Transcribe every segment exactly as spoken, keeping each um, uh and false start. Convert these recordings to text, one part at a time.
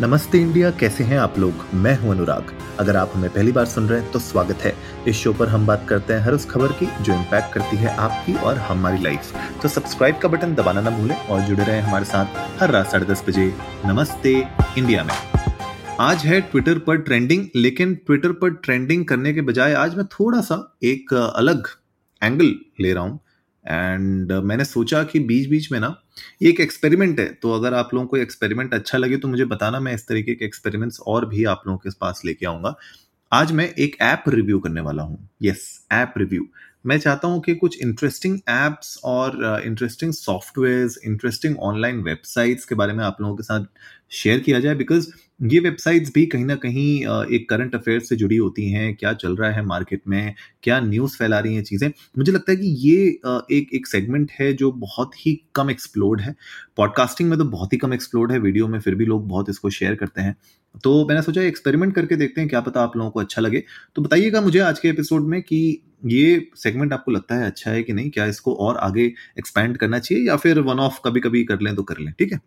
नमस्ते इंडिया, कैसे हैं आप लोग। मैं हूं अनुराग। अगर आप हमें पहली बार सुन रहे हैं तो स्वागत है। इस शो पर हम बात करते हैं हर उस खबर की जो इम्पैक्ट करती है आपकी और हमारी लाइफ। तो सब्सक्राइब का बटन दबाना ना भूलें और जुड़े रहें हमारे साथ हर रात साढ़े दस बजे नमस्ते इंडिया में। आज है ट्विटर पर ट्रेंडिंग, लेकिन ट्विटर पर ट्रेंडिंग करने के बजाय आज मैं थोड़ा सा एक अलग एंगल ले रहा हूँ। एंड uh, मैंने सोचा कि बीच बीच में ना ये एक एक्सपेरिमेंट है, तो अगर आप लोगों को एक्सपेरिमेंट अच्छा लगे तो मुझे बताना। मैं इस तरीके के एक्सपेरिमेंट्स और भी आप लोगों के पास लेके आऊँगा। आज मैं एक ऐप रिव्यू करने वाला हूँ। Yes, app review. मैं चाहता हूँ कि कुछ इंटरेस्टिंग ऐप्स और interesting softwares, interesting online websites के बारे में आप लोगों के साथ शेयर किया जाए, बिकॉज ये वेबसाइट्स भी कहीं ना कहीं एक करंट अफेयर से जुड़ी होती हैं। क्या चल रहा है मार्केट में, क्या न्यूज़ फैला रही हैं चीज़ें। मुझे लगता है कि ये एक एक सेगमेंट है जो बहुत ही कम एक्सप्लोर्ड है। पॉडकास्टिंग में तो बहुत ही कम एक्सप्लोर्ड है, वीडियो में फिर भी लोग बहुत इसको शेयर करते हैं। तो मैंने सोचा एक्सपेरिमेंट करके देखते हैं, क्या पता आप लोगों को अच्छा लगे। तो बताइएगा मुझे आज के एपिसोड में कि ये सेगमेंट आपको लगता है अच्छा है कि नहीं, क्या इसको और आगे एक्सपैंड करना चाहिए या फिर वन ऑफ कभी कभी कर लें तो कर लें। ठीक है,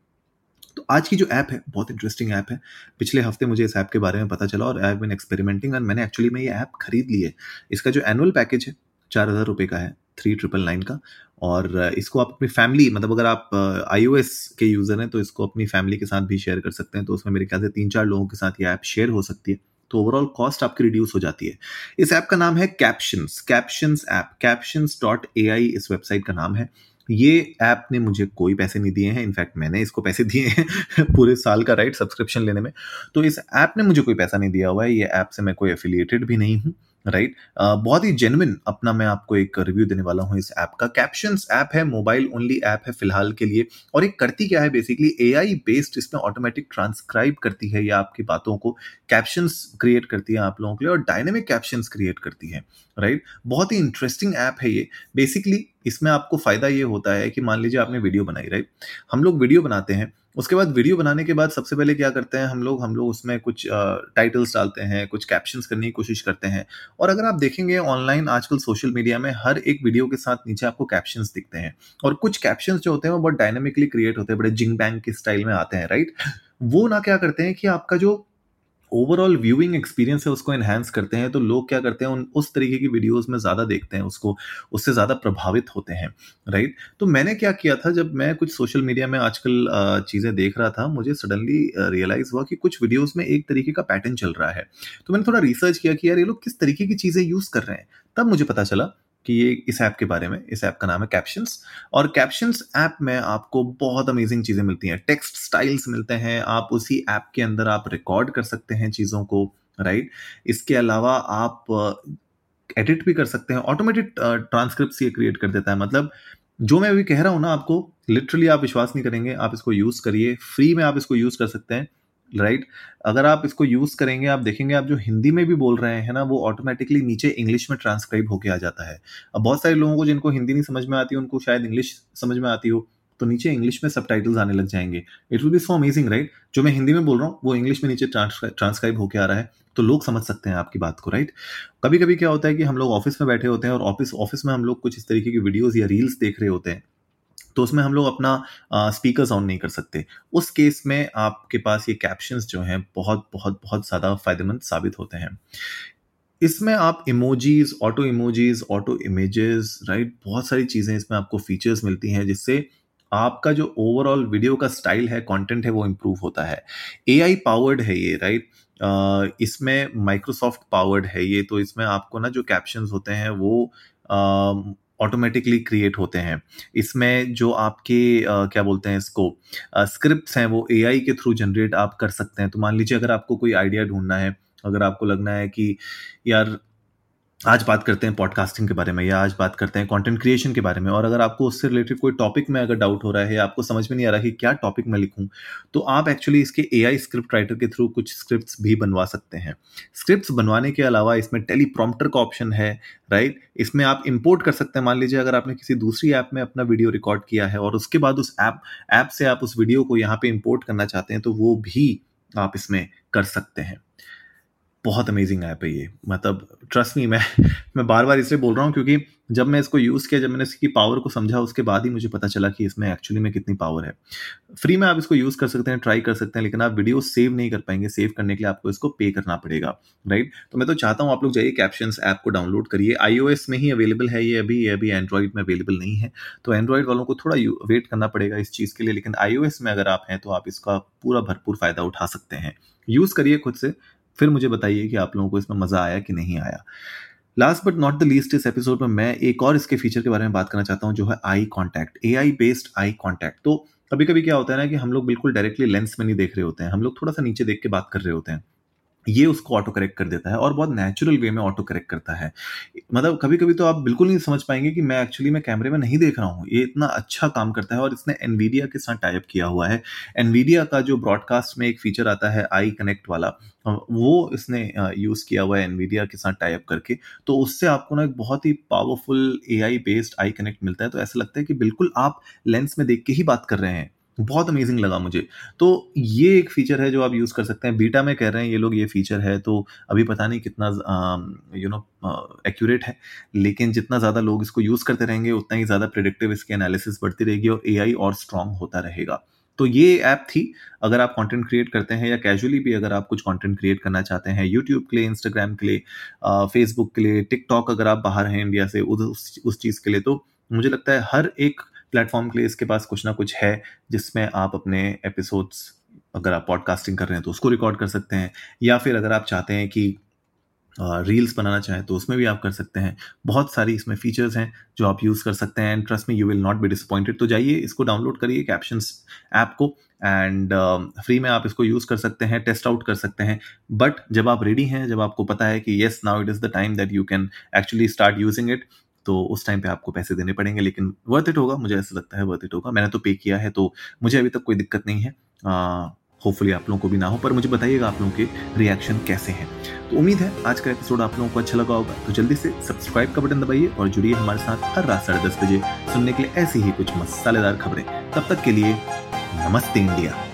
तो आज की जो ऐप है बहुत इंटरेस्टिंग ऐप है। पिछले हफ्ते मुझे इस ऐप के बारे में पता चला और आई हैव बीन एक्सपेरिमेंटिंग और मैंने एक्चुअली में ये ऐप खरीद ली है। इसका जो एनुअल पैकेज है चार हज़ार रुपये का है, थ्री ट्रिपल नाइन का। और इसको आप अपनी फैमिली, मतलब अगर आप आईओएस के यूज़र हैं तो इसको अपनी फैमिली के साथ भी शेयर कर सकते हैं। तो उसमें मेरे ख्याल से तीन चार लोगों के साथ ये ऐप शेयर हो सकती है, तो ओवरऑल कॉस्ट आपकी रिड्यूस हो जाती है। इस ऐप का नाम है captions, captions app, captions dot A I इस वेबसाइट का नाम है। ये ऐप ने मुझे कोई पैसे नहीं दिए हैं, इनफैक्ट मैंने इसको पैसे दिए हैं पूरे साल का राइट सब्सक्रिप्शन लेने में। तो इस ऐप ने मुझे कोई पैसा नहीं दिया हुआ है, ये ऐप से मैं कोई एफिलिएटेड भी नहीं हूँ, राइट। right? बहुत ही जेन्युइन अपना मैं आपको एक रिव्यू देने वाला हूँ इस ऐप का। कैप्शंस ऐप है, मोबाइल ओनली ऐप है फिलहाल के लिए। और एक करती क्या है बेसिकली, एआई बेस्ड इसमें ऑटोमेटिक ट्रांसक्राइब करती है या आपकी बातों को कैप्शंस क्रिएट करती है आप लोगों के लिए, और डायनेमिक कैप्शंस क्रिएट करती है, राइट right? बहुत ही इंटरेस्टिंग ऐप है ये। बेसिकली इसमें आपको फ़ायदा ये होता है कि मान लीजिए आपने वीडियो बनाई, राइट right? हम लोग वीडियो बनाते हैं, उसके बाद वीडियो बनाने के बाद सबसे पहले क्या करते हैं हम लोग हम लोग उसमें कुछ टाइटल्स डालते हैं, कुछ कैप्शंस करने की कोशिश करते हैं। और अगर आप देखेंगे ऑनलाइन आजकल सोशल मीडिया में हर एक वीडियो के साथ नीचे आपको कैप्शंस दिखते हैं, और कुछ कैप्शंस जो होते हैं वो बहुत डायनेमिकली क्रिएट होते हैं, बड़े जिंग बैंग के स्टाइल में आते हैं, राइट right? वो ना क्या करते हैं कि आपका जो ओवरऑल व्यूइंग एक्सपीरियंस है उसको एनहांस करते हैं। तो लोग क्या करते हैं उन उस तरीके की वीडियोस में ज़्यादा देखते हैं, उसको उससे ज़्यादा प्रभावित होते हैं, राइट। तो मैंने क्या किया था, जब मैं कुछ सोशल मीडिया में आजकल चीज़ें देख रहा था, मुझे सडनली रियलाइज़ हुआ कि कुछ वीडियोस में एक तरीके का पैटर्न चल रहा है। तो मैंने थोड़ा रिसर्च किया कि यार ये लोग किस तरीके की चीज़ें यूज़ कर रहे हैं। तब मुझे पता चला कि ये इस ऐप के बारे में। इस ऐप का नाम है कैप्शंस, और कैप्शंस ऐप में आपको बहुत अमेजिंग चीज़ें मिलती हैं। टेक्स्ट स्टाइल्स मिलते हैं, आप उसी ऐप के अंदर आप रिकॉर्ड कर सकते हैं चीज़ों को, राइट। इसके अलावा आप एडिट भी कर सकते हैं, ऑटोमेटेड ट्रांसक्रिप्ट्स ये क्रिएट कर देता है। मतलब जो मैं अभी कह रहा हूँ ना आपको, लिटरली आप विश्वास नहीं करेंगे। आप इसको यूज़ करिए, फ्री में आप इसको यूज़ कर सकते हैं, राइट right? अगर आप इसको यूज़ करेंगे आप देखेंगे आप जो हिंदी में भी बोल रहे हैं ना वो ऑटोमेटिकली नीचे इंग्लिश में ट्रांसक्राइब होके आ जाता है। अब बहुत सारे लोगों को जिनको हिंदी नहीं समझ में आती, उनको शायद इंग्लिश समझ में आती हो, तो नीचे इंग्लिश में सबटाइटल्स आने लग जाएंगे। It will be so amazing, right. जो मैं हिंदी में बोल रहा हूँ वो इंग्लिश में नीचे ट्रांसक्राइब होके आ रहा है, तो लोग समझ सकते हैं आपकी बात को, राइट। कभी कभी क्या होता है कि हम लोग ऑफिस में बैठे होते हैं और ऑफिस ऑफिस में हम लोग कुछ इस तरीके की वीडियोज़ या रील्स देख रहे होते हैं, तो उसमें हम लोग अपना स्पीकर्स ऑन नहीं कर सकते। उस केस में आपके पास ये कैप्शंस जो हैं बहुत बहुत बहुत ज़्यादा फ़ायदेमंद साबित होते हैं। इसमें आप emojis, auto emojis, auto images, right, बहुत सारी चीज़ें इसमें आपको फीचर्स मिलती हैं, जिससे आपका जो ओवरऑल वीडियो का स्टाइल है, कंटेंट है, वो इम्प्रूव होता है। एआई पावर्ड है ये, राइट right? इसमें माइक्रोसॉफ्ट पावर्ड है ये, तो इसमें आपको ना जो कैप्शंस होते हैं वो आ, ऑटोमेटिकली क्रिएट होते हैं। इसमें जो आपके आ, क्या बोलते हैं इसको स्क्रिप्ट्स हैं वो एआई के थ्रू जनरेट आप कर सकते हैं। तो मान लीजिए अगर आपको कोई आइडिया ढूंढना है, अगर आपको लगना है कि यार आज बात करते हैं पॉडकास्टिंग के बारे में या आज बात करते हैं कंटेंट क्रिएशन के बारे में, और अगर आपको उससे रिलेटेड कोई टॉपिक में अगर डाउट हो रहा है या आपको समझ में नहीं आ रहा कि क्या टॉपिक मैं लिखूं, तो आप एक्चुअली इसके एआई स्क्रिप्ट राइटर के थ्रू कुछ स्क्रिप्ट्स भी बनवा सकते हैं। स्क्रिप्ट्स बनवाने के अलावा इसमें टेलीप्रॉम्प्टर का ऑप्शन है, राइट। इसमें आप इंपोर्ट कर सकते हैं। मान लीजिए अगर आपने किसी दूसरी ऐप में अपना वीडियो रिकॉर्ड किया है और उसके बाद उस ऐप ऐप से आप उस वीडियो को यहाँ पे इंपोर्ट करना चाहते हैं, तो वो भी आप इसमें कर सकते हैं। बहुत अमेजिंग ऐप है ये, मतलब ट्रस्ट मी, मैं मैं बार बार इसलिए बोल रहा हूँ क्योंकि जब मैं इसको यूज़ किया, जब मैंने इसकी पावर को समझा, उसके बाद ही मुझे पता चला कि इसमें एक्चुअली में कितनी पावर है। फ्री में आप इसको यूज़ कर सकते हैं, ट्राई कर सकते हैं, लेकिन आप वीडियो सेव नहीं कर पाएंगे। सेव करने के लिए आपको इसको पे करना पड़ेगा, राइट। तो मैं तो चाहता हूँ आप लोग जाइए कैप्शंस ऐप को डाउनलोड करिए। आईओएस में ही अवेलेबल है ये अभी, ये अभी एंड्रॉइड में अवेलेबल नहीं है, तो एंड्रॉइड वालों को थोड़ा वेट करना पड़ेगा इस चीज़ के लिए। लेकिन आईओएस में अगर आप हैं तो आप इसका पूरा भरपूर फ़ायदा उठा सकते हैं। यूज़ करिए खुद से, फिर मुझे बताइए कि आप लोगों को इसमें मज़ा आया कि नहीं आया। Last but not the least, इस एपिसोड में मैं एक और इसके फीचर के बारे में बात करना चाहता हूँ, जो है eye contact, AI based eye contact. तो कभी कभी क्या होता है ना कि हम लोग बिल्कुल डायरेक्टली लेंस में नहीं देख रहे होते हैं, हम लोग थोड़ा सा नीचे देख के बात कर रहे होते हैं, ये उसको ऑटो करेक्ट कर देता है और बहुत नेचुरल वे में ऑटो करेक्ट करता है। मतलब कभी कभी तो आप बिल्कुल नहीं समझ पाएंगे कि मैं एक्चुअली मैं कैमरे में नहीं देख रहा हूँ। ये इतना अच्छा काम करता है और इसने एनवीडिया के साथ टाइप किया हुआ है। एनवीडिया का जो ब्रॉडकास्ट में एक फीचर आता है आई कनेक्ट वाला, वो इसने यूज़ किया हुआ है एनवीडिया के साथ टाइप करके। तो उससे आपको ना एक बहुत ही powerful AI based eye connect मिलता है, तो ऐसा लगता है कि बिल्कुल आप लेंस में देख के ही बात कर रहे हैं। बहुत अमेजिंग लगा मुझे। तो ये एक फीचर है जो आप यूज़ कर सकते हैं। बीटा में कह रहे हैं ये लोग ये फीचर है, तो अभी पता नहीं कितना यू नो एक्यूरेट है, लेकिन जितना ज़्यादा लोग इसको यूज़ करते रहेंगे उतना ही ज़्यादा प्रेडिक्टिव इसकी एनालिसिस बढ़ती रहेगी और एआई और स्ट्रांग होता रहेगा। तो ये ऐप थी, अगर आप कंटेंट क्रिएट करते हैं या कैजुअली भी अगर आप कुछ कंटेंट क्रिएट करना चाहते हैं यूट्यूब के लिए, इंस्टाग्राम के लिए, फेसबुक के लिए, टिकटॉक, अगर आप बाहर हैं इंडिया से उस, उस चीज़ के लिए, तो मुझे लगता है हर एक प्लेटफॉर्म के लिए इसके पास कुछ ना कुछ है जिसमें आप अपने एपिसोड्स, अगर आप पॉडकास्टिंग कर रहे हैं तो उसको रिकॉर्ड कर सकते हैं, या फिर अगर आप चाहते हैं कि रील्स बनाना चाहें तो उसमें भी आप कर सकते हैं। बहुत सारी इसमें फीचर्स हैं जो आप यूज़ कर सकते हैं, and trust me you will not be disappointed. तो जाइए इसको डाउनलोड करिए कैप्शंस ऐप को, एंड फ्री में आप इसको यूज़ कर सकते हैं, टेस्ट आउट कर सकते हैं। बट जब आप रेडी हैं, जब आपको पता है कि yes now it is the time that you can actually start using it, तो उस टाइम पे आपको पैसे देने पड़ेंगे, लेकिन वर्थ इट होगा, मुझे ऐसा लगता है वर्थ इट होगा। मैंने तो पे किया है तो मुझे अभी तक कोई दिक्कत नहीं है, होपफुली आप लोगों को भी ना हो, पर मुझे बताइएगा आप लोगों के रिएक्शन कैसे हैं। तो उम्मीद है आज का एपिसोड आप लोगों को अच्छा लगा होगा, तो जल्दी से सब्सक्राइब का बटन दबाइए और जुड़िए हमारे साथ हर रात साढ़े दस बजे सुनने के लिए ऐसी ही कुछ मसालेदार खबरें। तब तक के लिए नमस्ते इंडिया।